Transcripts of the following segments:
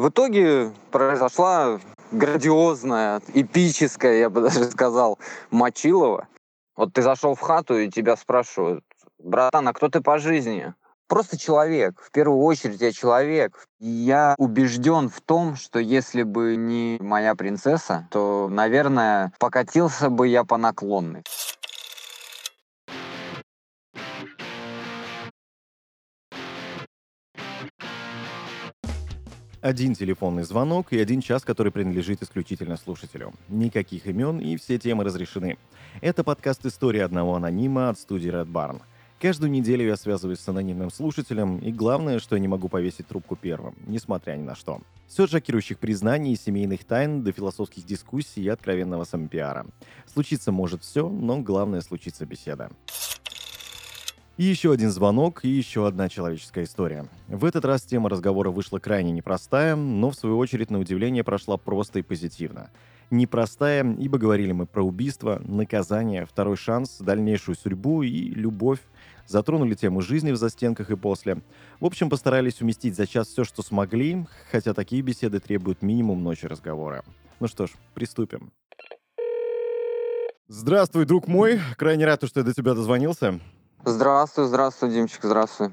В итоге произошла грандиозная, эпическая, я бы даже сказал, мочилова. Вот ты зашел в хату, и тебя спрашивают: братан, а кто ты по жизни? Просто человек. В первую очередь я человек. Я убежден в том, что если бы не моя принцесса, то, наверное, покатился бы я по наклонной. Один телефонный звонок и один час, который принадлежит исключительно слушателю. Никаких имен и все темы разрешены. Это подкаст «История одного анонима» от студии Red Barn. Каждую неделю я связываюсь с анонимным слушателем, и главное, что я не могу повесить трубку первым, несмотря ни на что. Все от шокирующих признаний и семейных тайн до философских дискуссий и откровенного самопиара. Случиться может все, но главное — случится беседа. И еще один звонок, и еще одна человеческая история. В этот раз тема разговора вышла крайне непростая, но в свою очередь, на удивление, прошла просто и позитивно. Непростая, ибо говорили мы про убийство, наказание, второй шанс, дальнейшую судьбу и любовь. Затронули тему жизни в застенках и после. В общем, постарались уместить за час все, что смогли, хотя такие беседы требуют минимум ночи разговора. Ну что ж, приступим. Здравствуй, друг мой. Крайне рад, что я до тебя дозвонился. Здравствуй, Димчик, здравствуй.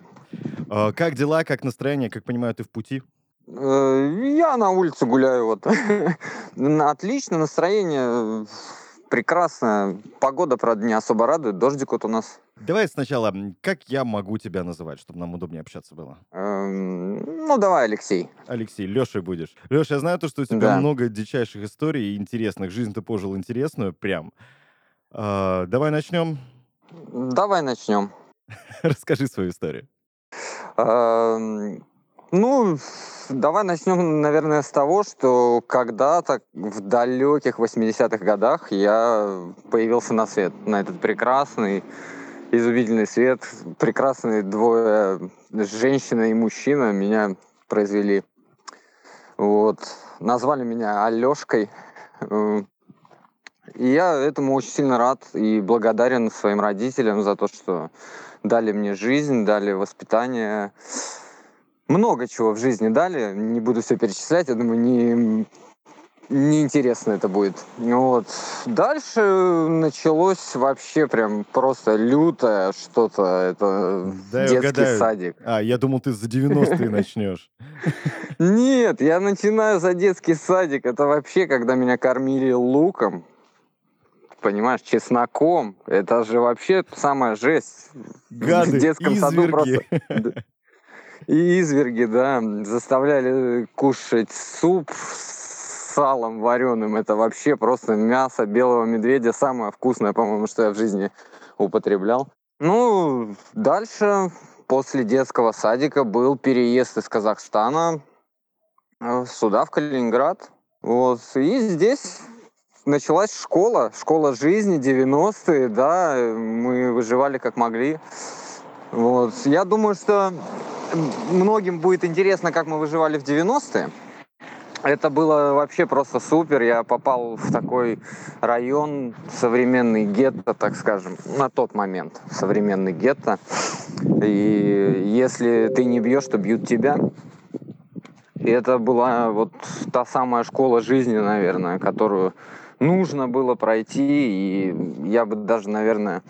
Как дела, как настроение? Как понимаю, ты в пути? Я на улице гуляю, вот. Отлично, настроение прекрасное. Погода, правда, не особо радует, дождик вот у нас. Давай сначала, как я могу тебя называть, чтобы нам удобнее общаться было? Давай, Алексей. Алексей, Лешей будешь. Леша, я знаю то, что у тебя много дичайших историй и интересных. Жизнь ты пожил интересную, прям. Давай начнем. Давай начнем. Расскажи свою историю. Давай начнем, наверное, с того, что когда-то в далеких 80-х годах я появился на свет, на этот прекрасный, изумительный свет. Прекрасные двое, женщина и мужчина, меня произвели. Вот. Назвали меня Алешкой. И я этому очень сильно рад и благодарен своим родителям за то, что дали мне жизнь, дали воспитание. Много чего в жизни дали. Не буду все перечислять, я думаю, неинтересно это будет. Вот. Дальше началось вообще прям просто лютое что-то. Это да, детский садик. А, я думал, ты за 90-е начнешь. Нет, я начинаю за детский садик. Это вообще, когда меня кормили луком. Понимаешь, чесноком. Это же вообще самая жесть. Гады, в детском саду просто... И изверги, да. Заставляли кушать суп с салом вареным. Это вообще просто мясо белого медведя. Самое вкусное, по-моему, что я в жизни употреблял. Дальше, после детского садика, был переезд из Казахстана сюда, в Калининград. Вот. И здесь... началась школа жизни, 90-е, да, мы выживали как могли. Вот. Я думаю, что многим будет интересно, как мы выживали в 90-е. Это было вообще просто супер, я попал в такой район, современный гетто, так скажем, на тот момент, современный гетто. И если ты не бьешь, то бьют тебя. И это была вот та самая школа жизни, наверное, которую... нужно было пройти, и я бы даже, наверное,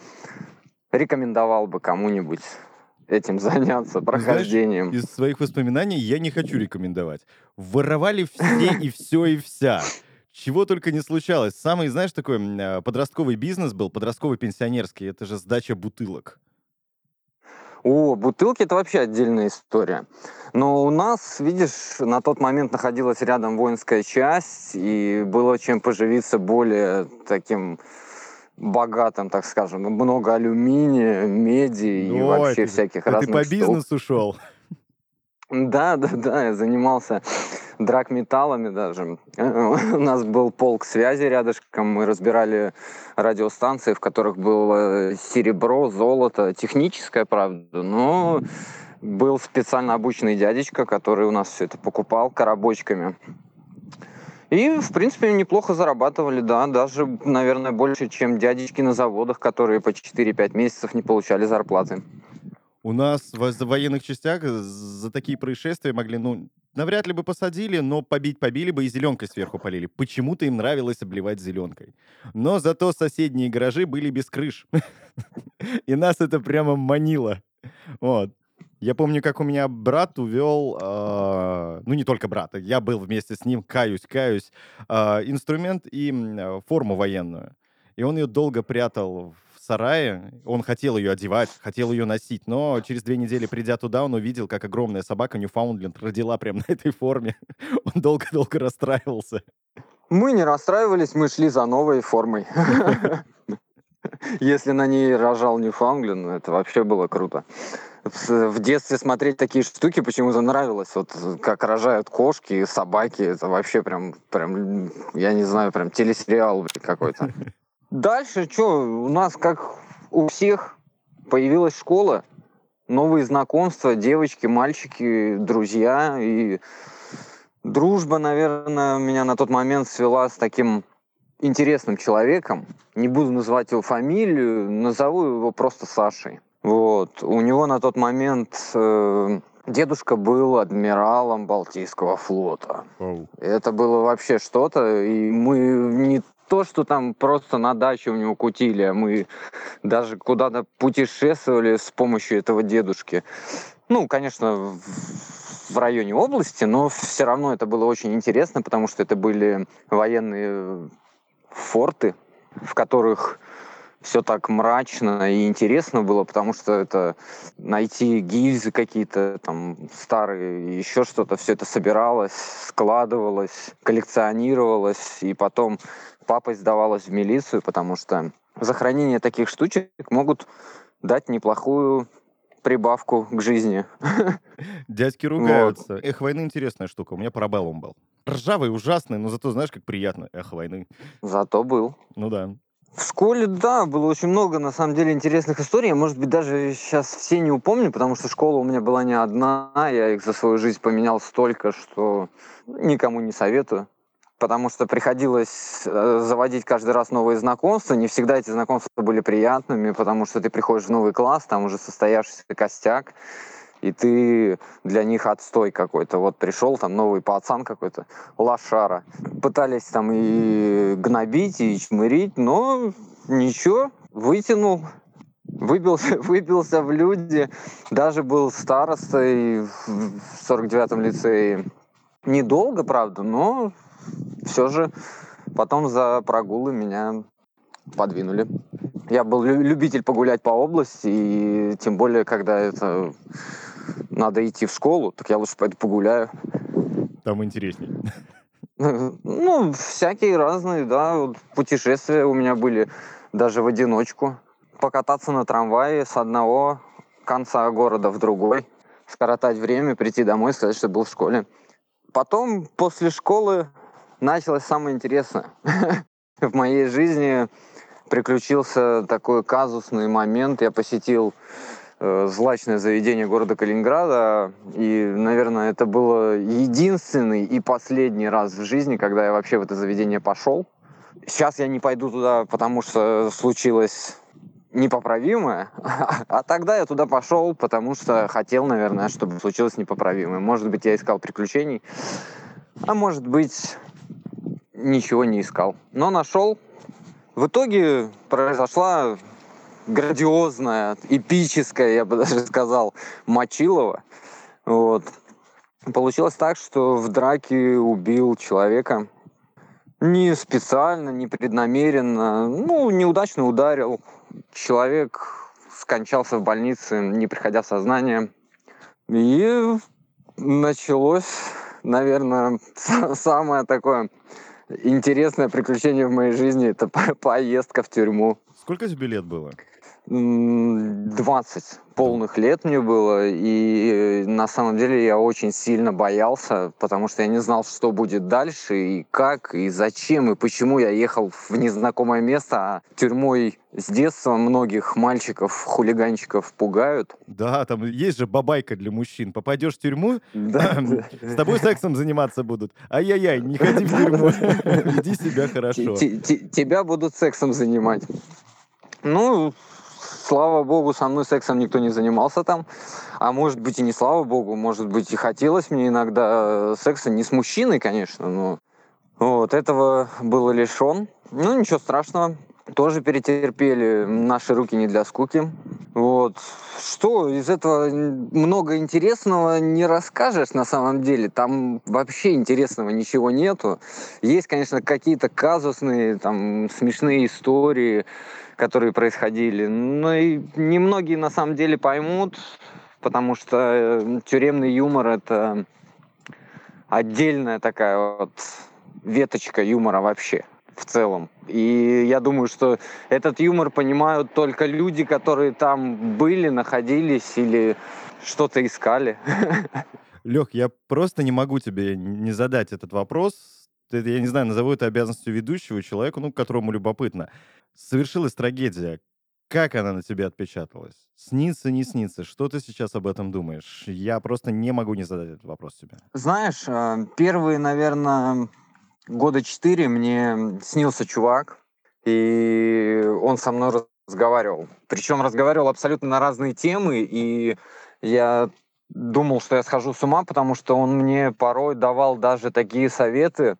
рекомендовал бы кому-нибудь этим заняться, прохождением. Знаешь, из своих воспоминаний я не хочу рекомендовать. Воровали все и все и вся. Чего только не случалось. Самый, знаешь, такой подростковый бизнес был, подростковый пенсионерский, это же сдача бутылок. О, бутылки — это вообще отдельная история. Но у нас, видишь, на тот момент находилась рядом воинская часть, и было чем поживиться более таким богатым, так скажем. Много алюминия, меди и вообще всяких разных штук. Ты по бизнесу шел? Да, я занимался драгметаллами даже. У нас был полк связи рядышком, мы разбирали радиостанции, в которых было серебро, золото, техническое, правда, но был специально обученный дядечка, который у нас все это покупал коробочками. И, в принципе, неплохо зарабатывали, да, даже, наверное, больше, чем дядечки на заводах, которые по 4-5 месяцев не получали зарплаты. У нас в военных частях за такие происшествия могли, Навряд ли бы посадили, но побить побили бы и зеленкой сверху полили. Почему-то им нравилось обливать зеленкой. Но зато соседние гаражи были без крыш. И нас это прямо манило. Вот. Я помню, как у меня брат увел, ну не только брат, я был вместе с ним, каюсь, инструмент и форму военную. И он ее долго прятал в сарае, он хотел ее одевать, хотел ее носить, но через 2 недели, придя туда, он увидел, как огромная собака Ньюфаундленд родила прямо на этой форме. Он долго-долго расстраивался. Мы не расстраивались, мы шли за новой формой. Если на ней рожал Ньюфаундленд, это вообще было круто. В детстве смотреть такие штуки почему-то нравилось. Вот как рожают кошки, собаки. Это вообще прям я не знаю, прям телесериал какой-то. Дальше что? У нас, как у всех, появилась школа. Новые знакомства, девочки, мальчики, друзья. И дружба, наверное, меня на тот момент свела с таким интересным человеком. Не буду называть его фамилию, назову его просто Сашей. Вот. У него на тот момент дедушка был адмиралом Балтийского флота. Oh. Это было вообще что-то, и мы не то, что там просто на даче у него кутили, а мы даже куда-то путешествовали с помощью этого дедушки. Ну, конечно, в районе области, но все равно это было очень интересно, потому что это были военные форты, в которых... Все так мрачно и интересно было, потому что это найти гильзы какие-то там старые, еще что-то, все это собиралось, складывалось, коллекционировалось, и потом папой сдавалось в милицию, потому что за хранение таких штучек могут дать неплохую прибавку к жизни. Дядьки ругаются. Вот. Эх, войны интересная штука, у меня парабеллум был. Ржавый, ужасный, но зато знаешь, как приятно. Эх, войны. Зато был. Ну да. В школе, да, было очень много, на самом деле, интересных историй. Я, может быть, даже сейчас все не упомню, потому что школа у меня была не одна. Я их за свою жизнь поменял столько, что никому не советую. Потому что приходилось заводить каждый раз новые знакомства. Не всегда эти знакомства были приятными, потому что ты приходишь в новый класс, там уже состоявшийся костяк, и ты для них отстой какой-то. Вот пришел там новый пацан какой-то, лошара. Пытались там и гнобить, и чмырить, но ничего, вытянул, выбился в люди. Даже был старостой в 49-м лицее. Недолго, правда, но все же потом за прогулы меня подвинули. Я был любитель погулять по области, и тем более, когда это надо идти в школу, так я лучше пойду погуляю. Там интереснее. Ну, всякие разные, да. Путешествия у меня были даже в одиночку. Покататься на трамвае с одного конца города в другой, скоротать время, прийти домой, сказать, что был в школе. Потом, после школы, началось самое интересное. В моей жизни... Приключился такой казусный момент. Я посетил злачное заведение города Калининграда. И, наверное, это было единственный и последний раз в жизни, когда я вообще в это заведение пошел. Сейчас я не пойду туда, потому что случилось непоправимое. А тогда я туда пошел, потому что хотел, наверное, чтобы случилось непоправимое. Может быть, я искал приключений. А может быть, ничего не искал. Но нашел. В итоге произошла грандиозная, эпическая, я бы даже сказал, мочилова. Вот. Получилось так, что в драке убил человека. Не специально, не преднамеренно. Ну, неудачно ударил. Человек скончался в больнице, не приходя в сознание. И началось, наверное, самое такое... Интересное приключение в моей жизни – это поездка в тюрьму. Сколько тебе лет было? 20 полных лет мне было. И на самом деле я очень сильно боялся, потому что я не знал, что будет дальше, и как, и зачем, и почему я ехал в незнакомое место. А тюрьмой с детства многих мальчиков, хулиганчиков пугают. Да, там есть же бабайка для мужчин. Попадешь в тюрьму, с тобой сексом заниматься будут. Ай-яй-яй, не ходи в тюрьму, веди себя хорошо. Тебя будут сексом занимать. Ну, Слава богу, со мной сексом никто не занимался там. А может быть и не слава богу, может быть и хотелось мне иногда секса. Не с мужчиной, конечно, но вот этого было лишен. Ну, ничего страшного. Тоже перетерпели. Наши руки не для скуки. Вот. Что из этого много интересного не расскажешь на самом деле. Там вообще интересного ничего нету. Есть, конечно, какие-то казусные, там, смешные истории, которые происходили. Но и немногие на самом деле поймут, потому что тюремный юмор — это отдельная такая вот веточка юмора вообще. В целом. И я думаю, что этот юмор понимают только люди, которые там были, находились или что-то искали. Лёх, я просто не могу тебе не задать этот вопрос. Я не знаю, назову это обязанностью ведущего, человеку, которому любопытно. Совершилась трагедия. Как она на тебе отпечаталась? Снится, не снится? Что ты сейчас об этом думаешь? Я просто не могу не задать этот вопрос тебе. Знаешь, первые, наверное... 4 года мне снился чувак, и он со мной разговаривал. Причем разговаривал абсолютно на разные темы, и я думал, что я схожу с ума, потому что он мне порой давал даже такие советы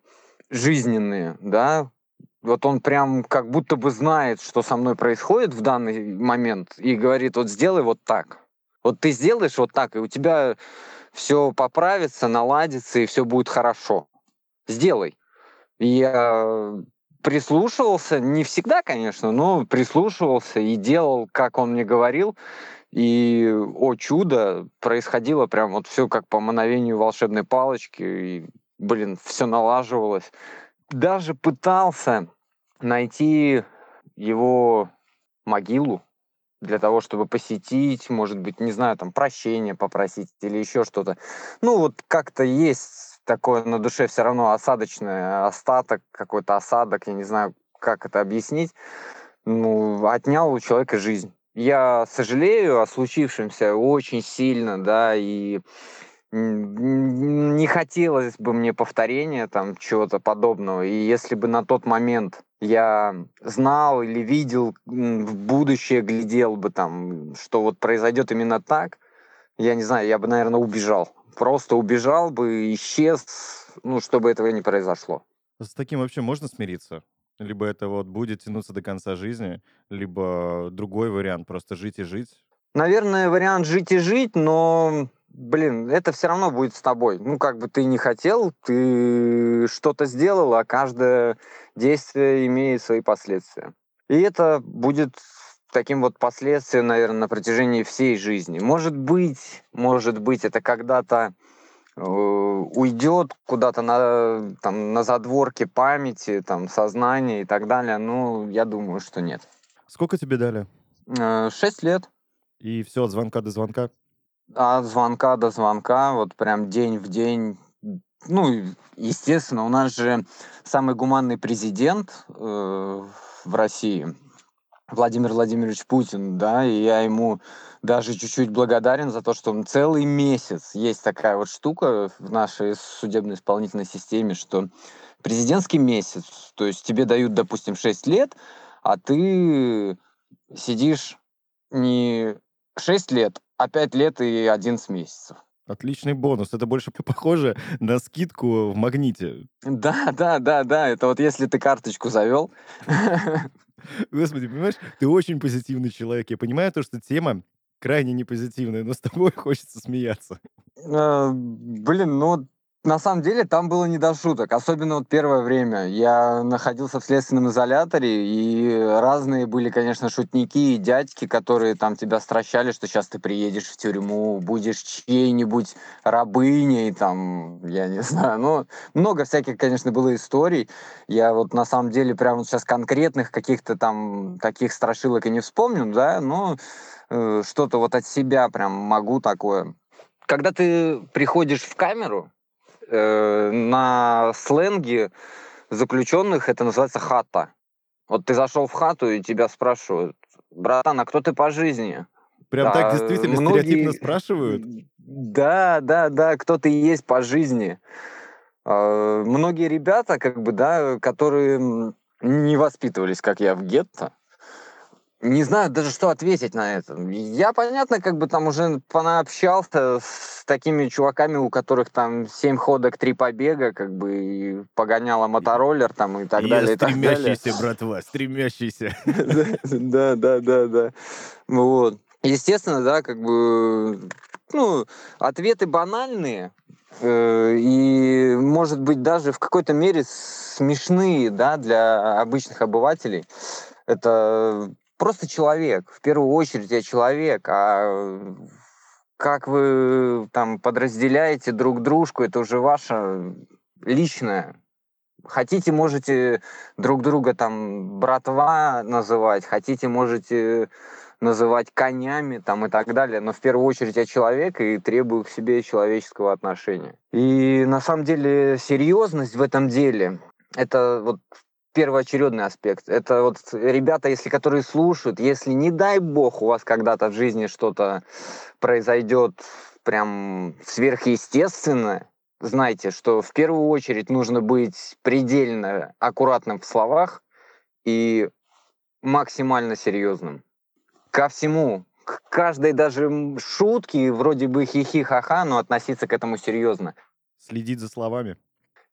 жизненные, да. Вот он прям как будто бы знает, что со мной происходит в данный момент, и говорит, вот сделай вот так. Вот ты сделаешь вот так, и у тебя все поправится, наладится, и все будет хорошо. Сделай. Я прислушивался, не всегда, конечно, но прислушивался и делал, как он мне говорил. И, о чудо, происходило прям вот все как по мановению волшебной палочки. И, блин, все налаживалось. Даже пытался найти его могилу для того, чтобы посетить, может быть, не знаю, там, прощения попросить или еще что-то. Ну, вот как-то есть... такое на душе все равно осадочное, остаток, какой-то осадок, я не знаю, как это объяснить, отнял у человека жизнь. Я сожалею о случившемся очень сильно, да, и не хотелось бы мне повторения там чего-то подобного, и если бы на тот момент я знал или видел, в будущее глядел бы там, что вот произойдет именно так, я не знаю, я бы, наверное, убежал. Просто убежал бы, исчез, чтобы этого не произошло. С таким вообще можно смириться? Либо это вот будет тянуться до конца жизни, либо другой вариант, просто жить и жить? Наверное, вариант жить и жить, но, блин, это все равно будет с тобой. Как бы ты ни хотел, ты что-то сделал, а каждое действие имеет свои последствия. И это будет... таким вот последствием, наверное, на протяжении всей жизни. Может быть, это когда-то уйдет куда-то на задворке памяти, сознания и так далее. Я думаю, что нет. Сколько тебе дали? 6 лет. И все от звонка до звонка? От звонка до звонка, вот прям день в день. Естественно, у нас же самый гуманный президент в России – Владимир Владимирович Путин, да, и я ему даже чуть-чуть благодарен за то, что он целый месяц, есть такая вот штука в нашей судебно-исполнительной системе, что президентский месяц, то есть тебе дают, допустим, 6 лет, а ты сидишь не 6 лет, а 5 лет и 11 месяцев. Отличный бонус. Это больше похоже на скидку в «Магните». Да. Это вот если ты карточку завел. Господи, понимаешь, ты очень позитивный человек. Я понимаю то, что тема крайне непозитивная, но с тобой хочется смеяться. На самом деле там было не до шуток. Особенно вот первое время. Я находился в следственном изоляторе, и разные были, конечно, шутники и дядьки, которые там тебя стращали, что сейчас ты приедешь в тюрьму, будешь чьей-нибудь рабыней, я не знаю. Много всяких, конечно, было историй. Я вот на самом деле прямо сейчас конкретных каких-то таких страшилок и не вспомню, да, но что-то вот от себя прям могу такое. Когда ты приходишь в камеру, на сленге заключенных это называется хата. Вот ты зашел в хату, и тебя спрашивают: братан, а кто ты по жизни? Прям так действительно стереотипно спрашивают? Да, кто ты есть по жизни. Многие ребята, которые не воспитывались, как я, в гетто, Не знаю даже, что ответить на это. Я, понятно, как бы там уже понаобщался с такими чуваками, у которых там 7 ходок, 3 побега, как бы, и погоняла мотороллер там и так далее. Стремящийся, братва, стремящийся. Да. Вот. Естественно, да, как бы, ну, ответы банальные и, может быть, даже в какой-то мере смешные, да, для обычных обывателей. Это просто человек. В первую очередь я человек. А как вы там подразделяете друг дружку, это уже ваше личное. Хотите, можете друг друга там братва называть, хотите, можете называть конями там и так далее. Но в первую очередь я человек и требую к себе человеческого отношения. И на самом деле серьезность в этом деле — это вот первоочередный аспект. Это вот ребята, если которые слушают, если, не дай бог, у вас когда-то в жизни что-то произойдет прям сверхъестественное, знайте, что в первую очередь нужно быть предельно аккуратным в словах и максимально серьезным. Ко всему, к каждой даже шутке, вроде бы хихи-ха-ха, но относиться к этому серьезно. Следить за словами.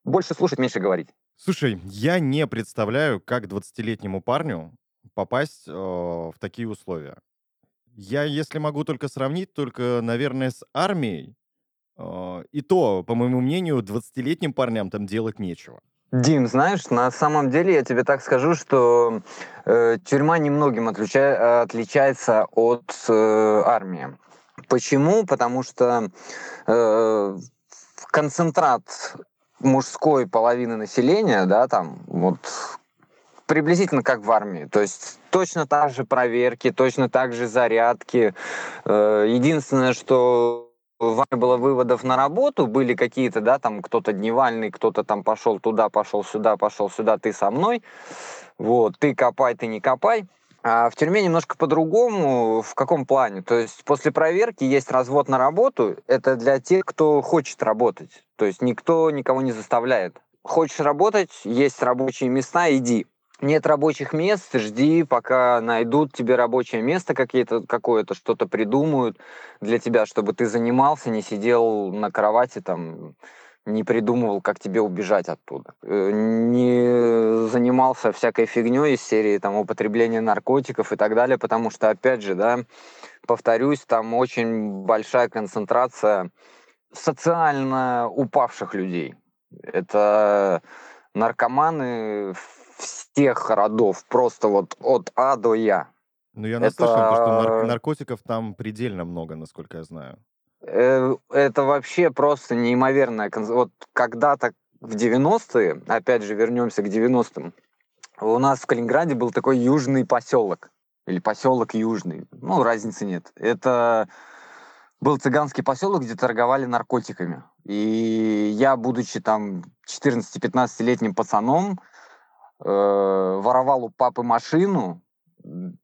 Больше слушать, меньше говорить. Слушай, я не представляю, как 20-летнему парню попасть в такие условия. Я, если могу только сравнить, только, наверное, с армией. И то, по моему мнению, 20-летним парням там делать нечего. Дим, знаешь, на самом деле я тебе так скажу, что тюрьма немногим отличается от армии. Почему? Потому что концентрат мужской половины населения, да, там, вот, приблизительно как в армии. То есть точно так же проверки, точно так же зарядки. Единственное, что в армии было выводов на работу, были какие-то, да, там, кто-то дневальный, кто-то там пошел туда, пошел сюда, ты со мной, вот, ты копай, ты не копай. А в тюрьме немножко по-другому. В каком плане? То есть после проверки есть развод на работу. Это для тех, кто хочет работать. То есть никто никого не заставляет. Хочешь работать, есть рабочие места, иди. Нет рабочих мест, жди, пока найдут тебе рабочее место какое-то, что-то придумают для тебя, чтобы ты занимался, не сидел на кровати там, не придумывал, как тебе убежать оттуда. Не занимался всякой фигней из серии там, употребления наркотиков и так далее, потому что, опять же, да, повторюсь, там очень большая концентрация социально упавших людей. Это наркоманы всех родов, просто вот от А до Я. Ну, я наслышан, что наркотиков там предельно много, насколько я знаю. Это вообще просто неимоверно. Вот когда-то в 90-е, опять же вернемся к 90-м, у нас в Калининграде был такой южный поселок, или поселок южный, ну, разницы нет. Это был цыганский поселок, где торговали наркотиками. И я, будучи там 14-15-летним пацаном, воровал у папы машину,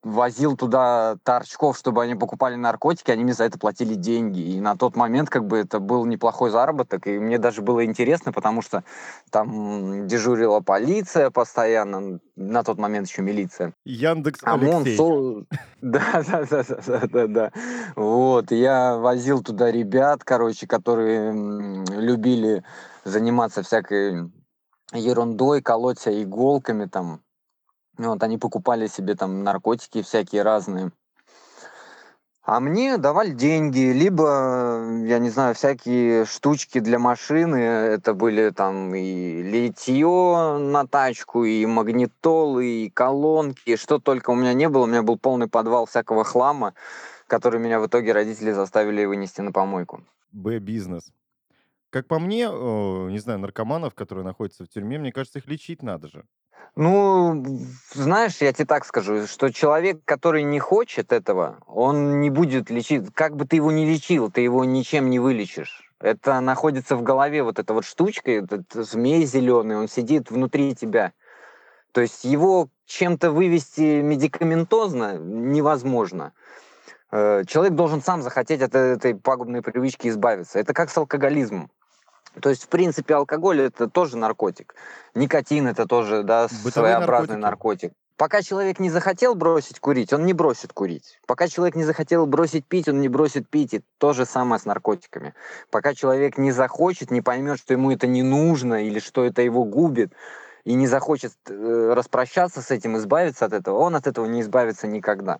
возил туда торчков, чтобы они покупали наркотики, они мне за это платили деньги. И на тот момент как бы это был неплохой заработок, и мне даже было интересно, потому что там дежурила полиция постоянно, на тот момент еще милиция. Яндекс Алексей. Да. Вот, я возил туда ребят, короче, которые любили заниматься всякой ерундой, колоть себя иголками там. Вот, они покупали себе там наркотики всякие разные. А мне давали деньги, либо, я не знаю, всякие штучки для машины. Это были там и литье на тачку, и магнитолы, и колонки, что только у меня не было. У меня был полный подвал всякого хлама, который меня в итоге родители заставили вынести на помойку. Б-бизнес. Как по мне, не знаю, наркоманов, которые находятся в тюрьме, мне кажется, их лечить надо же. Ну, знаешь, я тебе так скажу, что человек, который не хочет этого, он не будет лечить. Как бы ты его ни лечил, ты его ничем не вылечишь. Это находится в голове, вот эта вот штучка, этот змей зеленый, он сидит внутри тебя. То есть его чем-то вывести медикаментозно невозможно. Человек должен сам захотеть от этой пагубной привычки избавиться. Это как с алкоголизмом. То есть, в принципе, алкоголь — это тоже наркотик. Никотин — это тоже, да, бытовые своеобразный наркотик. Пока человек не захотел бросить курить, он не бросит курить. Пока человек не захотел бросить пить, он не бросит пить. И то же самое с наркотиками. Пока человек не захочет, не поймет, что ему это не нужно или что это его губит, и не захочет распрощаться с этим, избавиться от этого, он от этого не избавится никогда.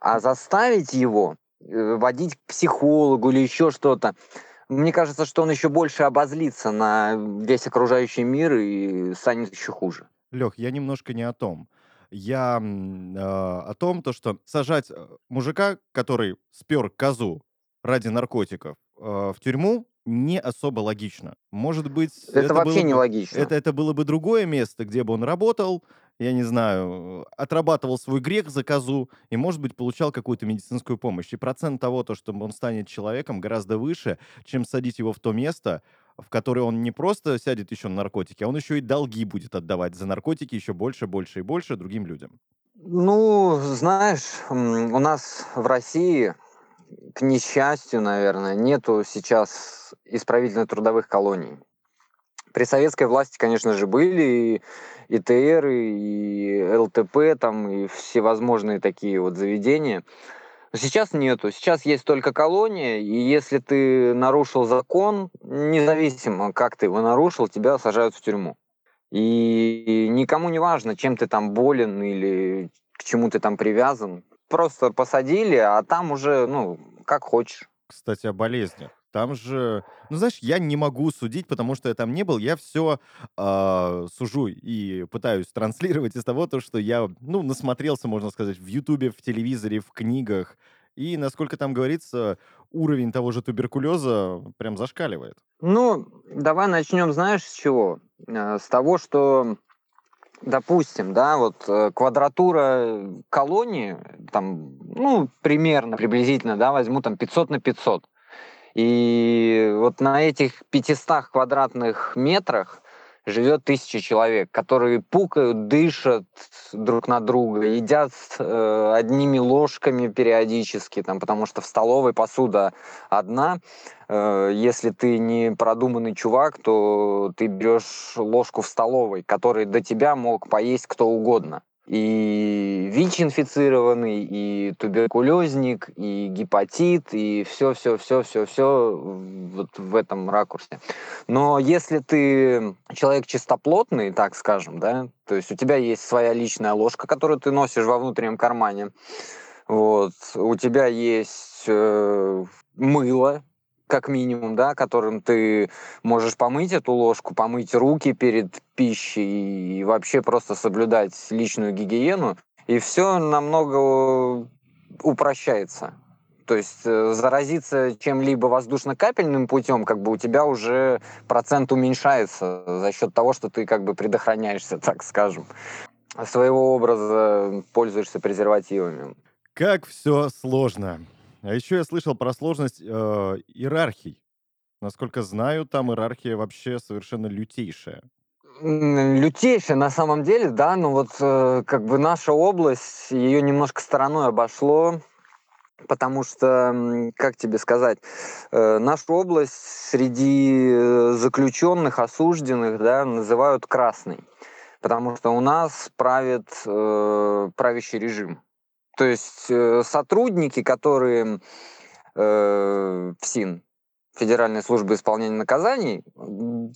А заставить его водить к психологу или еще что-то, мне кажется, что он еще больше обозлится на весь окружающий мир и станет еще хуже. Лёх, я немножко не о том. Я о том, то, что сажать мужика, который спер козу ради наркотиков, в тюрьму, не особо логично. Может быть... Это вообще не логично. Это было бы другое место, где бы он работал, я не знаю, отрабатывал свой грех за козу и, может быть, получал какую-то медицинскую помощь. И процент того, то, что он станет человеком, гораздо выше, чем садить его в то место, в который он не просто сядет еще на наркотики, а он еще и долги будет отдавать за наркотики еще больше, больше и больше другим людям. Ну, знаешь, у нас в России, к несчастью, наверное, нету сейчас исправительно-трудовых колоний. При советской власти, конечно же, были и ИТР, и ЛТП, там, и всевозможные такие вот заведения. Сейчас нету. Сейчас есть только колония, и если ты нарушил закон, независимо, как ты его нарушил, тебя сажают в тюрьму. И никому не важно, чем ты там болен или к чему ты там привязан. Просто посадили, а там уже, ну, как хочешь. Кстати, о болезнях. Там же, ну, знаешь, я не могу судить, потому что я там не был. Я все сужу и пытаюсь транслировать из того, то, что я, ну, насмотрелся, можно сказать, в Ютубе, в телевизоре, в книгах. И, насколько там говорится, уровень того же туберкулеза прям зашкаливает. Ну, давай начнем, знаешь, с чего? С того, что, допустим, да, вот квадратура колонии, там, ну, примерно, приблизительно, да, возьму там 500 на 500. И вот на этих 500 квадратных метрах живет 1000 человек, которые пукают, дышат друг на друга, едят одними ложками периодически, там, потому что в столовой посуда одна. Если ты не продуманный чувак, то ты берешь ложку в столовой, которой до тебя мог поесть кто угодно. И ВИЧ-инфицированный, и туберкулезник, и гепатит, и все вот в этом ракурсе. Но если ты человек чистоплотный, так скажем, да, то есть у тебя есть своя личная ложка, которую ты носишь во внутреннем кармане, вот, у тебя есть мыло, как минимум, да, которым ты можешь помыть эту ложку, помыть руки перед пищей и вообще просто соблюдать личную гигиену, и все намного упрощается. То есть заразиться чем-либо воздушно-капельным путем, как бы у тебя уже процент уменьшается за счет того, что ты как бы предохраняешься, так скажем, своего образа, пользуешься презервативами. Как все сложно! А еще я слышал про сложность иерархий. Насколько знаю, там иерархия вообще совершенно лютейшая. Лютейшая на самом деле, да, но вот как бы наша область, ее немножко стороной обошло, потому что, как тебе сказать, нашу область среди заключенных, осужденных, да, называют красной, потому что у нас правит правящий режим. То есть сотрудники, которые ФСИН, Федеральной службы исполнения наказаний,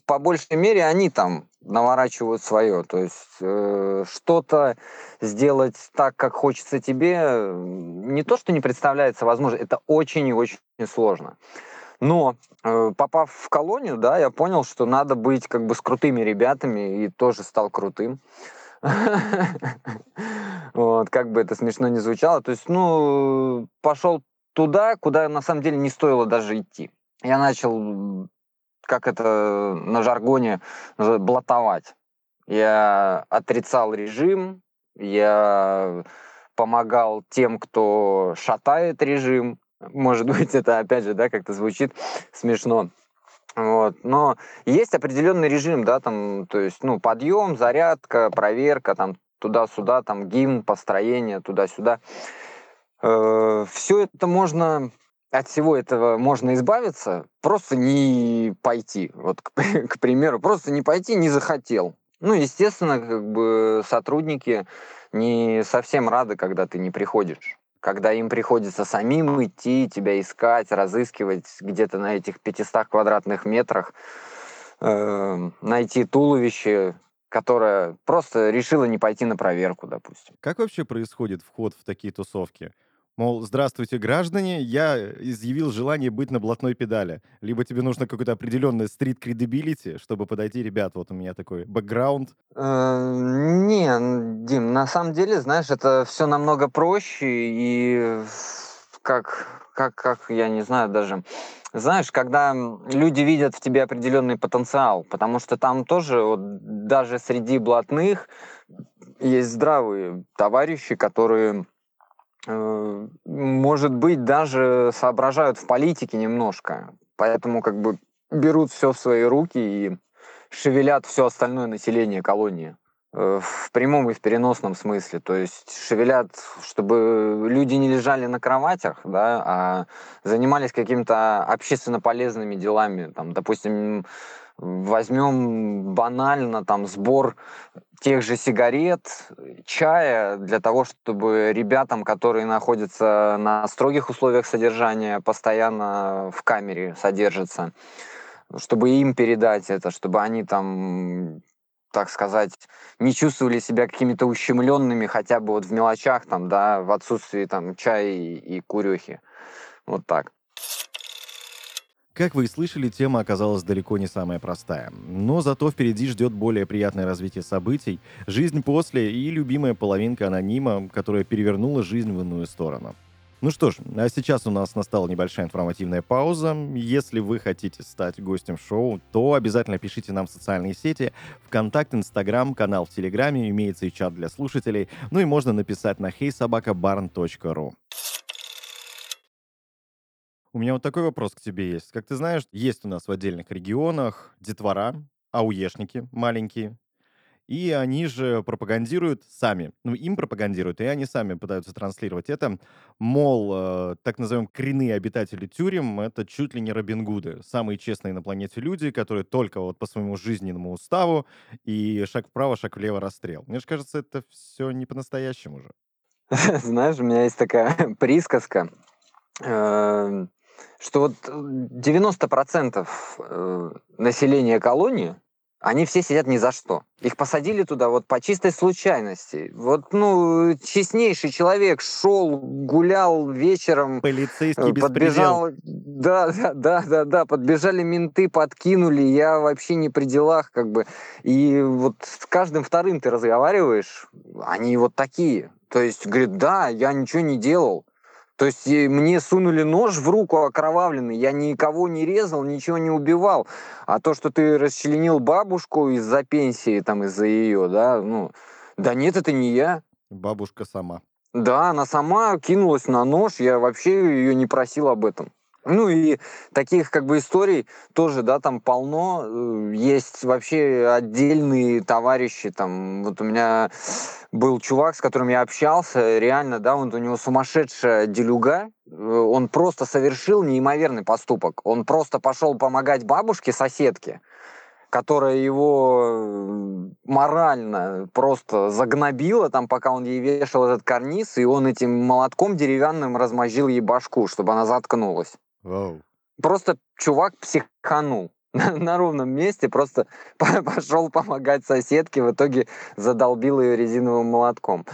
по большей мере они там наворачивают свое. То есть что-то сделать так, как хочется тебе, не то что не представляется возможно, это очень и очень сложно. Но попав в колонию, да, я понял, что надо быть как бы с крутыми ребятами, и тоже стал крутым. Вот, как бы это смешно ни звучало. То есть, ну, пошел туда, куда на самом деле не стоило даже идти. Я начал, как это на жаргоне, блатовать. Я отрицал режим, я помогал тем, кто шатает режим. Может быть, это опять же, да, как-то звучит смешно. Вот. Но есть определенный режим, да, там, то есть, ну, подъем, зарядка, проверка, там, туда-сюда, там, гимн, построение, туда-сюда. Все это можно, от всего этого можно избавиться, просто не пойти, вот, к примеру, просто не пойти, не захотел. Ну, естественно, как бы сотрудники не совсем рады, когда ты не приходишь. Когда им приходится самим идти, тебя искать, разыскивать где-то на этих 500 квадратных метрах, найти туловище, которая просто решила не пойти на проверку, допустим. Как вообще происходит вход в такие тусовки? Мол, здравствуйте, граждане, я изъявил желание быть на блатной педали. Либо тебе нужно какой-то определенный стрит-кредибилити, чтобы подойти, ребят, вот у меня такой бэкграунд. Не, Дим, на самом деле, знаешь, это все намного проще и как я не знаю даже... Знаешь, когда люди видят в тебе определенный потенциал, потому что там тоже, вот, даже среди блатных, есть здравые товарищи, которые, может быть, даже соображают в политике немножко, поэтому как бы берут все в свои руки и шевелят все остальное население колонии. В прямом и в переносном смысле. То есть шевелят, чтобы люди не лежали на кроватях, да, а занимались какими-то общественно полезными делами. Там, допустим, возьмем банально там, сбор тех же сигарет, чая, для того, чтобы ребятам, которые находятся на строгих условиях содержания, постоянно в камере содержатся, чтобы им передать это, чтобы они там... так сказать, не чувствовали себя какими-то ущемленными хотя бы вот в мелочах, там, да, в отсутствии там, чая и курехи. Вот так. Как вы и слышали, тема оказалась далеко не самая простая. Но зато впереди ждет более приятное развитие событий, жизнь после и любимая половинка анонима, которая перевернула жизнь в иную сторону. Ну что ж, а сейчас у нас настала небольшая информативная пауза. Если вы хотите стать гостем шоу, то обязательно пишите нам в социальные сети. ВКонтакте, Instagram, канал в Телеграме, имеется и чат для слушателей. Ну и можно написать на hey@redbarn.ru. У меня вот такой вопрос к тебе есть. Как ты знаешь, есть у нас в отдельных регионах детвора, ауешники маленькие. И они же пропагандируют сами. Ну, им пропагандируют, и они сами пытаются транслировать это. Мол, так называемые коренные обитатели тюрем — это чуть ли не Робин Гуды. Самые честные на планете люди, которые только вот по своему жизненному уставу и шаг вправо, шаг влево расстрел. Мне же кажется, это все не по-настоящему же. Знаешь, у меня есть такая присказка, что вот 90% населения колонии они все сидят ни за что. Их посадили туда вот по чистой случайности. Вот, ну, честнейший человек шел, гулял вечером. Полицейский подбежал, беспредел. Да. Подбежали менты, подкинули. Я вообще не при делах, как бы. И вот с каждым вторым ты разговариваешь, они вот такие. То есть, говорит, да, я ничего не делал. То есть мне сунули нож в руку окровавленный, я никого не резал, ничего не убивал. А то, что ты расчленил бабушку из-за пенсии, там, из-за ее, да, ну, да нет, это не я. Бабушка сама. Да, она сама кинулась на нож, я вообще ее не просил об этом. Ну и таких как бы историй тоже, да, там полно. Есть вообще отдельные товарищи, там, вот у меня был чувак, с которым я общался, реально, да, вот у него сумасшедшая делюга, он просто совершил неимоверный поступок, он просто пошел помогать бабушке, соседке, которая его морально просто загнобила, там, пока он ей вешал этот карниз, и он этим молотком деревянным размозжил ей башку, чтобы она заткнулась. Wow. Просто чувак психанул на ровном месте, просто пошел помогать соседке, в итоге задолбил ее резиновым молотком.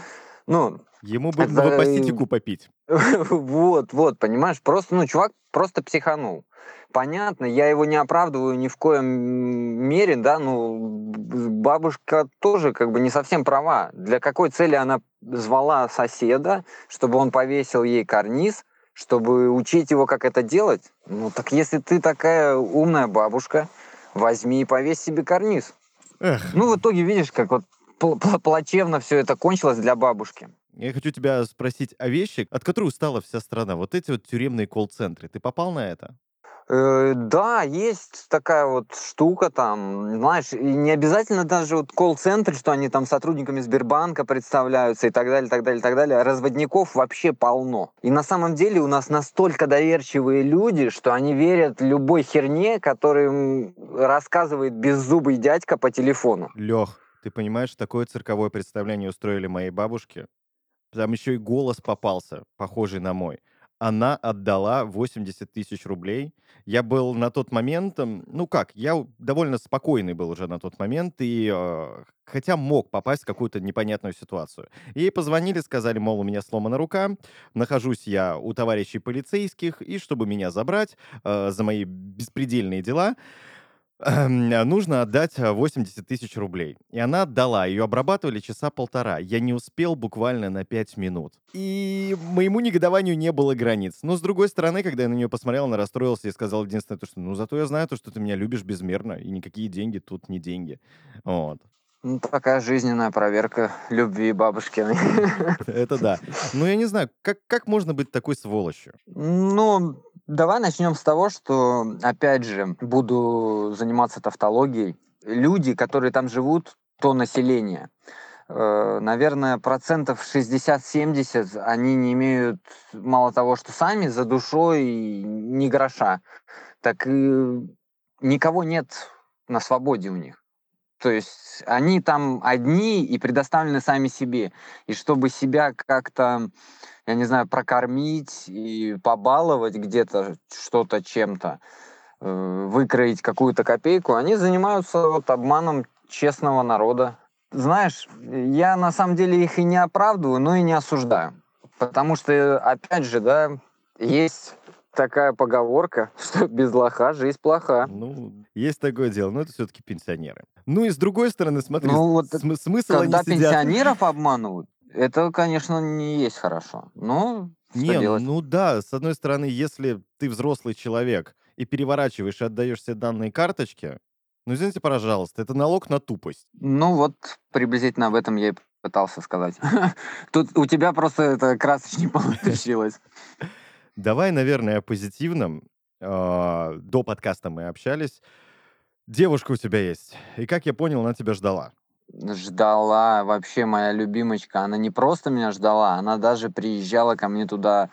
Ну, ему бы новопаститику попить. Вот, понимаешь, просто, ну, чувак просто психанул. Понятно, я его не оправдываю ни в коем мере, да, ну, бабушка тоже как бы не совсем права. Для какой цели она звала соседа, чтобы он повесил ей карниз, чтобы учить его, как это делать? Ну, так если ты такая умная бабушка, возьми и повесь себе карниз. Эх. Ну, в итоге, видишь, как вот плачевно все это кончилось для бабушки. Я хочу тебя спросить о вещи, от которой устала вся страна. Вот эти вот тюремные колл-центры. Ты попал на это? Да, есть такая вот штука там, знаешь, и не обязательно даже вот колл-центры, что они там сотрудниками Сбербанка представляются и так далее. Разводников вообще полно. И на самом деле у нас настолько доверчивые люди, что они верят любой херне, которую рассказывает беззубый дядька по телефону. Лёх, Ты понимаешь, такое цирковое представление устроили моей бабушке. Там еще и голос попался, похожий на мой. Она отдала 80 тысяч рублей. Я был на тот момент, довольно спокойный был уже на тот момент, и хотя мог попасть в какую-то непонятную ситуацию. Ей позвонили, сказали, мол, у меня сломана рука, нахожусь я у товарищей полицейских, и чтобы меня забрать за мои беспредельные дела, нужно отдать 80 тысяч рублей. И она отдала. Ее обрабатывали часа полтора. Я не успел буквально на 5 минут. И моему негодованию не было границ. Но, с другой стороны, когда я на нее посмотрел, она расстроился и сказал единственное, то, что зато я знаю то, что ты меня любишь безмерно, и никакие деньги тут не деньги. Вот. Ну, такая жизненная проверка любви бабушкиной. Это да. Ну, я не знаю, как можно быть такой сволочью? Ну, давай начнем с того, что, опять же, буду заниматься тавтологией. Люди, которые там живут, то население. Наверное, 60-70% они не имеют мало того, что сами за душой ни гроша. Так и никого нет на свободе у них. То есть они там одни и предоставлены сами себе. И чтобы себя как-то, я не знаю, прокормить и побаловать где-то что-то чем-то, выкроить какую-то копейку, они занимаются вот обманом честного народа. Знаешь, я на самом деле их и не оправдываю, но и не осуждаю. Потому что, опять же, да, есть такая поговорка, что без лоха жизнь плоха. Ну, есть такое дело, но это все-таки пенсионеры. Ну и с другой стороны, смотри, смысл они сидят... Когда пенсионеров обманывают, это, конечно, не есть хорошо. Но что делать? Ну да, с одной стороны, если ты взрослый человек и переворачиваешь и отдаешь все данные карточки, ну извините, пожалуйста, это налог на тупость. Ну вот, приблизительно об этом я и пытался сказать. Тут у тебя просто это красочнее получилось. Давай, наверное, о позитивном. До подкаста мы общались. Девушка у тебя есть. И, как я понял, она тебя ждала. Ждала. Вообще моя любимочка. Она не просто меня ждала, она даже приезжала ко мне туда,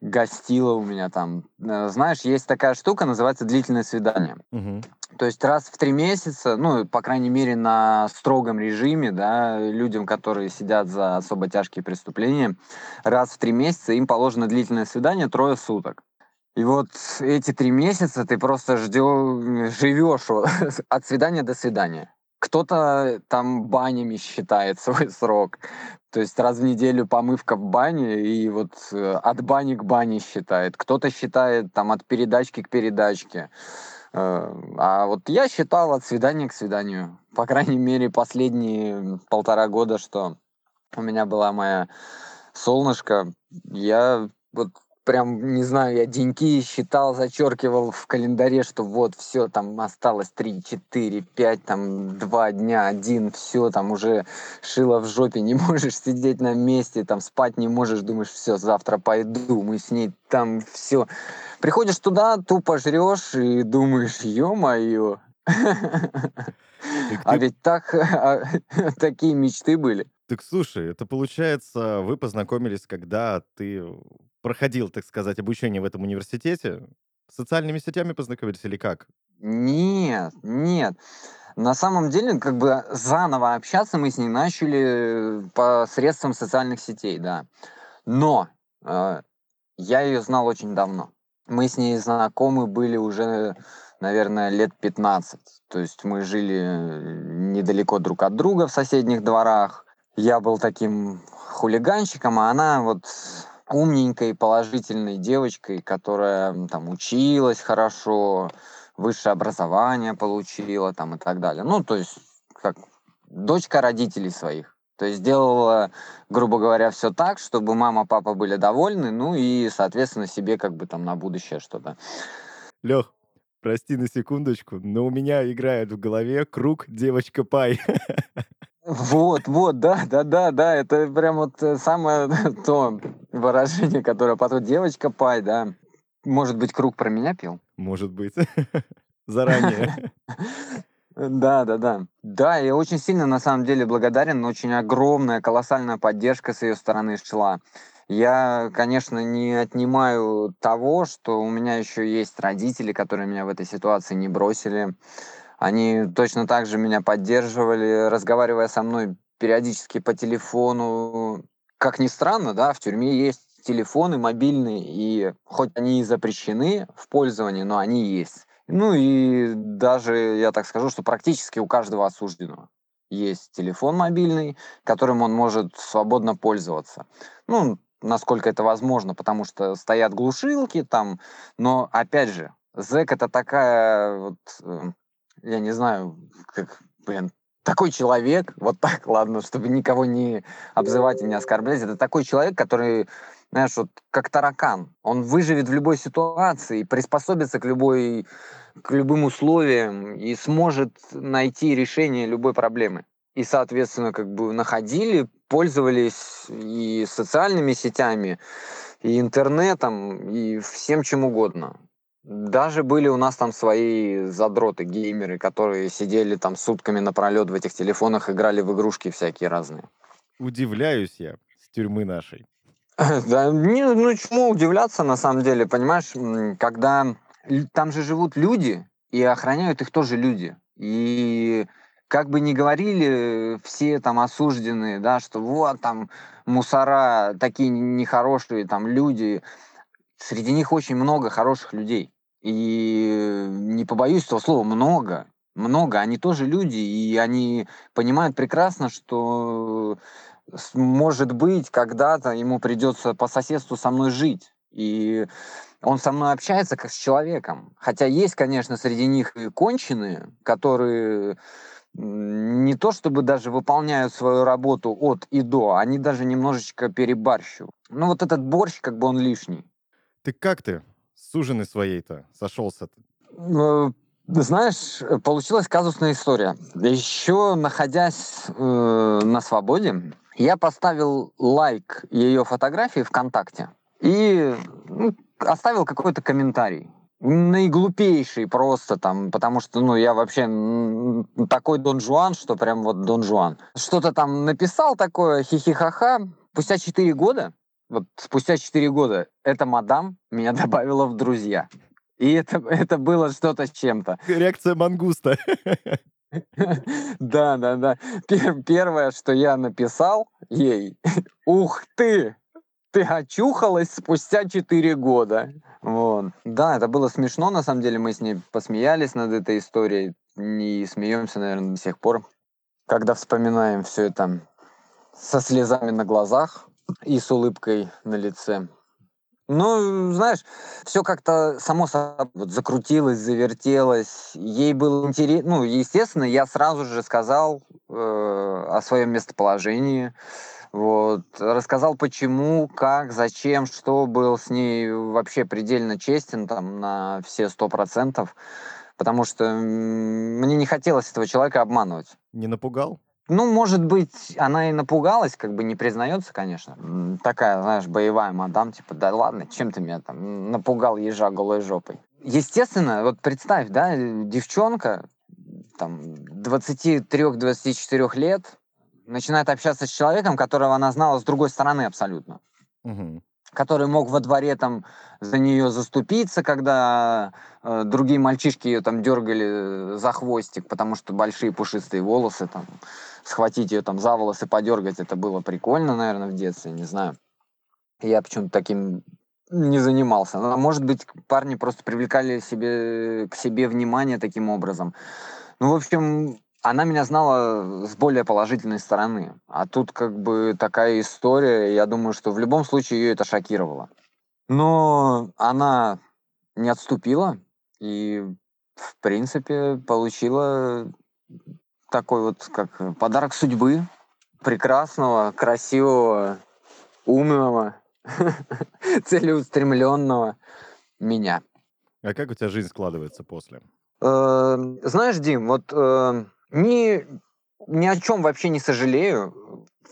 гостила у меня там. Знаешь, есть такая штука, называется длительное свидание. Угу. То есть раз в 3 месяца, ну, по крайней мере, на строгом режиме, да, людям, которые сидят за особо тяжкие преступления, раз в 3 месяца им положено длительное свидание 3 суток. И вот эти 3 месяца ты просто живешь вот, от свидания до свидания. Кто-то там банями считает свой срок. То есть раз в неделю помывка в бане, и вот от бани к бане считает. Кто-то считает там от передачки к передачке. А вот я считал от свидания к свиданию. По крайней мере, последние 1,5 года, что у меня была моя солнышко, я вот прям, не знаю, я деньки считал, зачеркивал в календаре, что вот все, там осталось 3, 4, 5, там 2 дня, 1, все, там уже шило в жопе, не можешь сидеть на месте, там спать не можешь, думаешь, все, завтра пойду, мы с ней там все. Приходишь туда, тупо жрешь и думаешь, ё-моё, а ведь так такие мечты были. Так слушай, это получается, вы познакомились, когда ты проходил, так сказать, обучение в этом университете? С социальными сетями познакомились или как? Нет. На самом деле, как бы заново общаться мы с ней начали посредством социальных сетей, да. Но я ее знал очень давно. Мы с ней знакомы были уже, наверное, лет 15. То есть мы жили недалеко друг от друга в соседних дворах. Я был таким хулиганщиком, а она вот умненькой, положительной девочкой, которая там училась хорошо, высшее образование получила там и так далее. Ну, то есть, как дочка родителей своих. То есть делала, грубо говоря, все так, чтобы мама, папа были довольны, ну и, соответственно, себе как бы там на будущее что-то. Лех, прости на секундочку, но у меня играет в голове круг «Девочка Пай». Вот, да, это прям вот самое то выражение, которое потом «девочка пай», да. Может быть, круг про меня пил? Может быть, заранее. Да. Да, я очень сильно, на самом деле, благодарен, очень огромная, колоссальная поддержка с ее стороны шла. Я, конечно, не отнимаю того, что у меня еще есть родители, которые меня в этой ситуации не бросили. Они точно так же меня поддерживали, разговаривая со мной периодически по телефону. Как ни странно, да, в тюрьме есть телефоны мобильные, и хоть они и запрещены в пользовании, но они есть. Ну и даже, я так скажу, что практически у каждого осужденного есть телефон мобильный, которым он может свободно пользоваться. Ну, насколько это возможно, потому что стоят глушилки там. Но, опять же, зэк — это такая, вот, я не знаю, как, такой человек, вот так, ладно, чтобы никого не обзывать и не оскорблять, это такой человек, который, знаешь, вот как таракан. Он выживет в любой ситуации, приспособится к любым условиям и сможет найти решение любой проблемы. И, соответственно, как бы находили, пользовались и социальными сетями, и интернетом, и всем чем угодно. Даже были у нас там свои задроты, геймеры, которые сидели там сутками напролет в этих телефонах, играли в игрушки всякие разные. Удивляюсь я с тюрьмы нашей. Да, ну чему удивляться на самом деле, понимаешь, когда там же живут люди, и охраняют их тоже люди. И как бы ни говорили все там осужденные, да, что вот там мусора, такие нехорошие там люди, среди них очень много хороших людей. И не побоюсь этого слова, много, много. Они тоже люди, и они понимают прекрасно, что, может быть, когда-то ему придется по соседству со мной жить. И он со мной общается как с человеком. Хотя есть, конечно, среди них и конченые, которые не то чтобы даже выполняют свою работу от и до, они даже немножечко перебарщивают. Ну вот этот борщ, как бы он лишний. Ты как ты с суженой своей-то сошелся-то? Знаешь, получилась казусная история. Еще находясь на свободе, я поставил лайк ее фотографии ВКонтакте и оставил какой-то комментарий. Наиглупейший просто там, потому что, ну, я вообще такой Дон Жуан, что прям вот Дон Жуан. Что-то там написал такое, хихихаха. Спустя 4 года эта мадам меня добавила в друзья. И это было что-то с чем-то. Реакция мангуста. Да. Первое, что я написал ей, ух ты! Ты очухалась спустя 4 года. Вот. Да, это было смешно, на самом деле. Мы с ней посмеялись над этой историей. И смеемся, наверное, до сих пор. Когда вспоминаем все это со слезами на глазах и с улыбкой на лице. Ну, знаешь, все как-то само собой вот закрутилось, завертелось. Ей было интересно. Ну, естественно, я сразу же сказал о своем местоположении. Вот. Рассказал, почему, как, зачем, что. Был с ней вообще предельно честен там, на все 100%. Потому что мне не хотелось этого человека обманывать. Не напугал? Ну, может быть, она и напугалась, как бы не признается, конечно. Такая, знаешь, боевая мадам, типа, да ладно, чем ты меня там напугал, ежа голой жопой. Естественно, вот представь, да, девчонка, там, 23-24 лет, начинает общаться с человеком, которого она знала с другой стороны абсолютно. Угу. Который мог во дворе там за нее заступиться, когда другие мальчишки ее там дергали за хвостик, потому что большие пушистые волосы, там, схватить ее там за волосы, подергать, это было прикольно, наверное, в детстве, не знаю. Я почему-то таким не занимался. Но, может быть, парни просто привлекали к себе внимание таким образом. Ну, в общем, она меня знала с более положительной стороны. А тут как бы такая история, я думаю, что в любом случае ее это шокировало. Но она не отступила и, в принципе, получила такой вот как подарок судьбы. Прекрасного, красивого, умного, целеустремленного меня. А как у тебя жизнь складывается после? Знаешь, Дим, вот... Ни о чем вообще не сожалею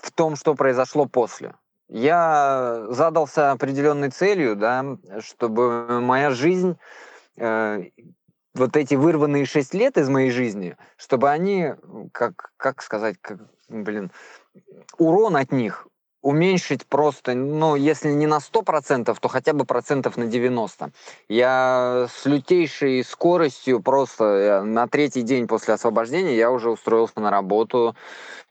в том, что произошло после. Я задался определенной целью, да, чтобы моя жизнь, вот эти вырванные 6 лет из моей жизни, чтобы они, как сказать, урон от них уменьшить просто, ну, если не на 100%, то хотя бы процентов на 90%. Я с лютейшей скоростью просто на третий день после освобождения я уже устроился на работу.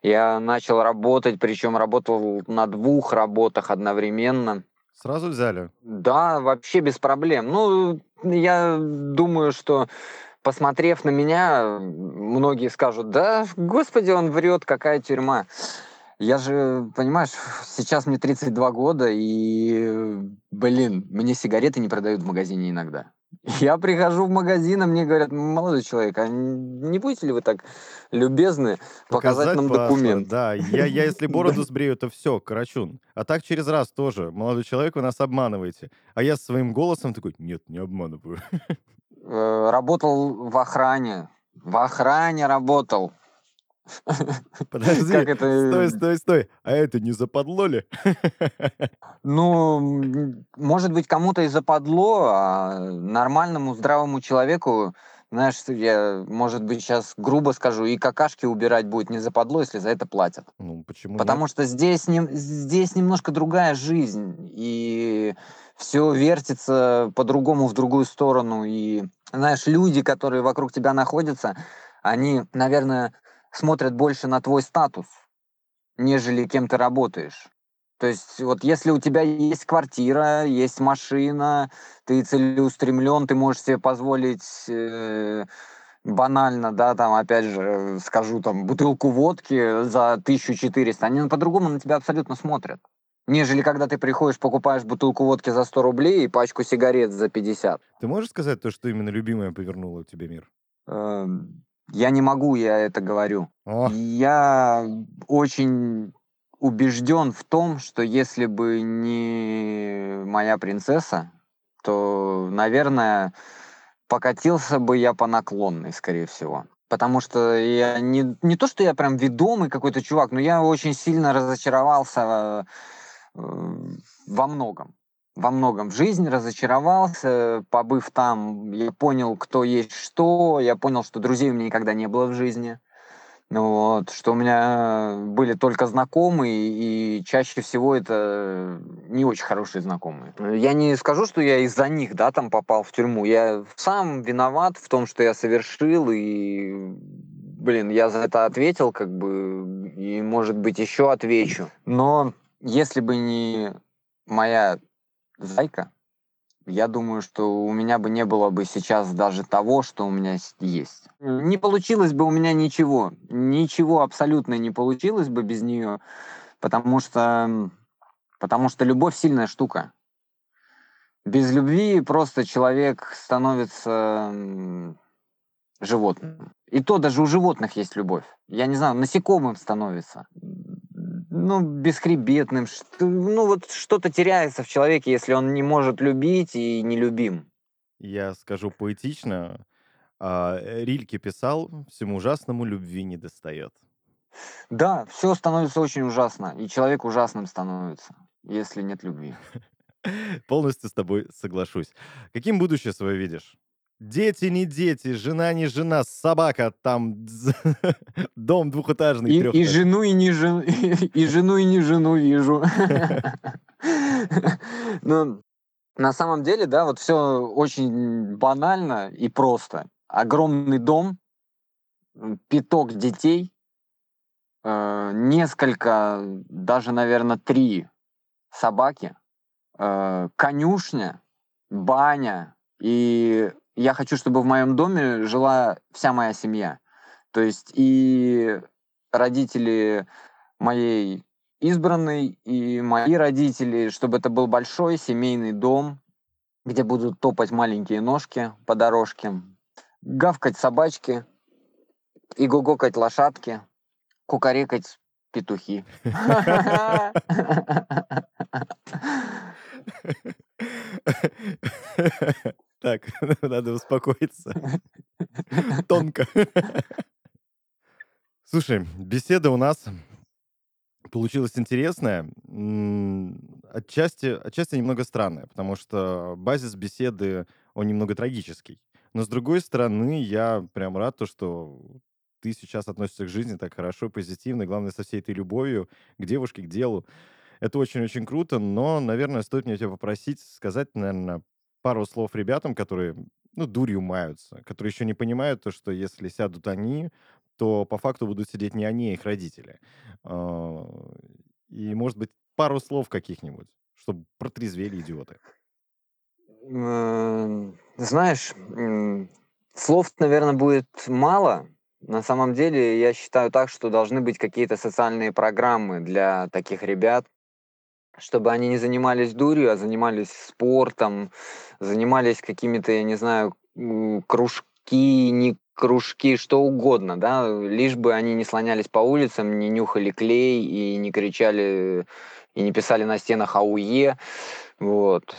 Я начал работать, причем работал на 2 работах одновременно. Сразу взяли? Да, вообще без проблем. Ну, я думаю, что... Посмотрев на меня, многие скажут, да, господи, он врет, какая тюрьма. Я же, понимаешь, сейчас мне 32 года, и, блин, мне сигареты не продают в магазине иногда. Я прихожу в магазин, а мне говорят, молодой человек, а не будете ли вы так любезны показать нам документ? Да, я если бороду сбрею, то все, Карачун. А так через раз тоже. Молодой человек, вы нас обманываете. А я своим голосом такой, нет, не обманываю. Работал в охране. В охране работал. Подожди, это... стой. А это не западло ли? Ну, может быть, кому-то и западло, а нормальному, здравому человеку, знаешь, я, может быть, сейчас грубо скажу, и какашки убирать будет не западло, если за это платят. Ну, почему? Потому что здесь немножко другая жизнь, и... Все вертится по-другому, в другую сторону. И, знаешь, люди, которые вокруг тебя находятся, они, наверное, смотрят больше на твой статус, нежели кем ты работаешь. То есть вот если у тебя есть квартира, есть машина, ты целеустремлен, ты можешь себе позволить... банально, да, там, опять же, скажу, там, бутылку водки за 1400, они по-другому на тебя абсолютно смотрят. Нежели когда ты приходишь, покупаешь бутылку водки за 100 рублей и пачку сигарет за 50. Ты можешь сказать то, что именно любимая повернула тебе мир? Я не могу, я это говорю. Я очень убежден в том, что если бы не моя принцесса, то, наверное, покатился бы я по наклонной, скорее всего. Потому что я не то, что я прям ведомый какой-то чувак, но я очень сильно разочаровался во многом. В жизни разочаровался, побыв там, я понял, кто есть что, я понял, что друзей у меня никогда не было в жизни, вот, что у меня были только знакомые, и чаще всего это не очень хорошие знакомые. Я не скажу, что я из-за них, да, там попал в тюрьму, я сам виноват в том, что я совершил, и... Блин, я за это ответил, как бы, и, может быть, еще отвечу. Но если бы не моя зайка, я думаю, что у меня бы не было бы сейчас даже того, что у меня есть. Не получилось бы у меня ничего. Ничего абсолютно не получилось бы без нее, потому что любовь сильная штука. Без любви просто человек становится... животным. И то даже у животных есть любовь. Я не знаю, насекомым становится. Ну, бесхребетным. Ну, вот что-то теряется в человеке, если он не может любить и нелюбим. Я скажу поэтично. Рильке писал, всему ужасному любви не достает. Да, все становится очень ужасно. И человек ужасным становится, если нет любви. Полностью с тобой соглашусь. Каким будущее свое видишь? Дети не дети, жена не жена, собака там, дом двухэтажный, трехэтажный. И жену, и не жену вижу. Ну, на самом деле, да, вот все очень банально и просто. Огромный дом, пяток детей, несколько, даже, наверное, 3 собаки, конюшня, баня и... Я хочу, чтобы в моем доме жила вся моя семья. То есть и родители моей избранной, и мои родители, чтобы это был большой семейный дом, где будут топать маленькие ножки по дорожке, гавкать собачки и гугокать лошадки, кукарекать петухи. Так, надо успокоиться. Тонко. Слушай, беседа у нас получилась интересная. Отчасти немного странная, потому что базис беседы, он немного трагический. Но, с другой стороны, я прям рад, что ты сейчас относишься к жизни так хорошо, позитивно, главное, со всей этой любовью к девушке, к делу. Это очень-очень круто, но, наверное, стоит мне тебя попросить сказать, наверное, пару слов ребятам, которые, дурью маются, которые еще не понимают то, что если сядут они, то по факту будут сидеть не они, а их родители. И, может быть, пару слов каких-нибудь, чтобы протрезвели идиоты. Знаешь, слов, наверное, будет мало. На самом деле, я считаю так, что должны быть какие-то социальные программы для таких ребят, чтобы они не занимались дурью, а занимались спортом, занимались какими-то, я не знаю, кружки, не кружки, что угодно, да, лишь бы они не слонялись по улицам, не нюхали клей и не кричали и не писали на стенах «Ауе». Вот.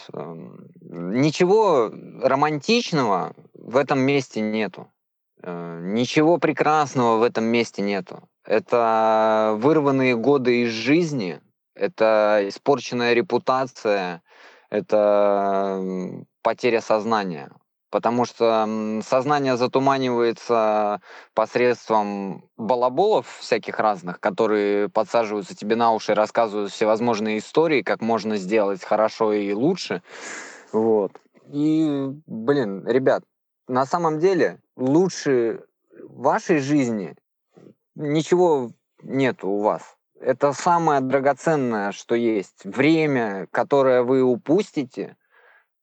Ничего романтичного в этом месте нету. Ничего прекрасного в этом месте нету. Это вырванные годы из жизни, это испорченная репутация, это потеря сознания. Потому что сознание затуманивается посредством балаболов всяких разных, которые подсаживаются тебе на уши, рассказывают всевозможные истории, как можно сделать хорошо и лучше. Вот. И, ребят, на самом деле лучше вашей жизни ничего нет у вас. Это самое драгоценное, что есть. Время, которое вы упустите,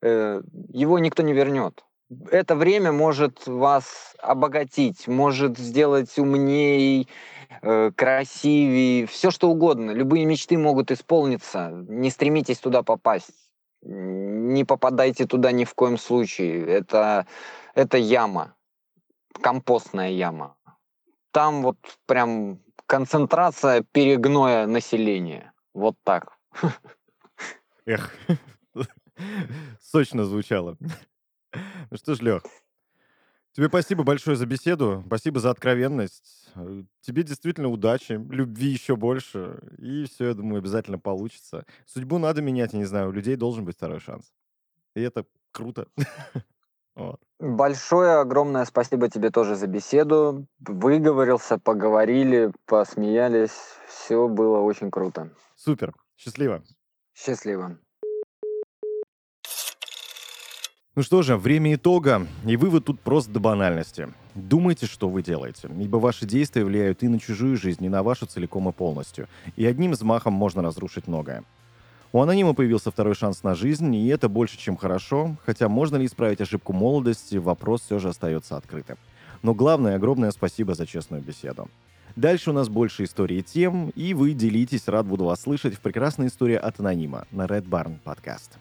его никто не вернет. Это время может вас обогатить, может сделать умней, красивей, все что угодно. Любые мечты могут исполниться. Не стремитесь туда попасть. Не попадайте туда ни в коем случае. Это яма, компостная яма. Там вот прям концентрация перегноя населения. Вот так. Эх, сочно звучало. Ну что ж, Лёх, тебе спасибо большое за беседу, спасибо за откровенность. Тебе действительно удачи, любви еще больше. И все, я думаю, обязательно получится. Судьбу надо менять, я не знаю, у людей должен быть второй шанс. И это круто. Вот. Большое, огромное спасибо тебе тоже за беседу. Выговорился, поговорили, посмеялись. Все было очень круто. Супер. Счастливо. Счастливо. Ну что же, время итога. И вывод тут просто до банальности. Думайте, что вы делаете, ибо ваши действия влияют и на чужую жизнь, и на вашу целиком и полностью. И одним взмахом можно разрушить многое. У анонима появился второй шанс на жизнь, и это больше, чем хорошо, хотя можно ли исправить ошибку молодости, вопрос все же остается открытым. Но главное, огромное спасибо за честную беседу. Дальше у нас больше истории тем, и вы делитесь, рад буду вас слышать в прекрасной истории от анонима на Red Barn подкаст.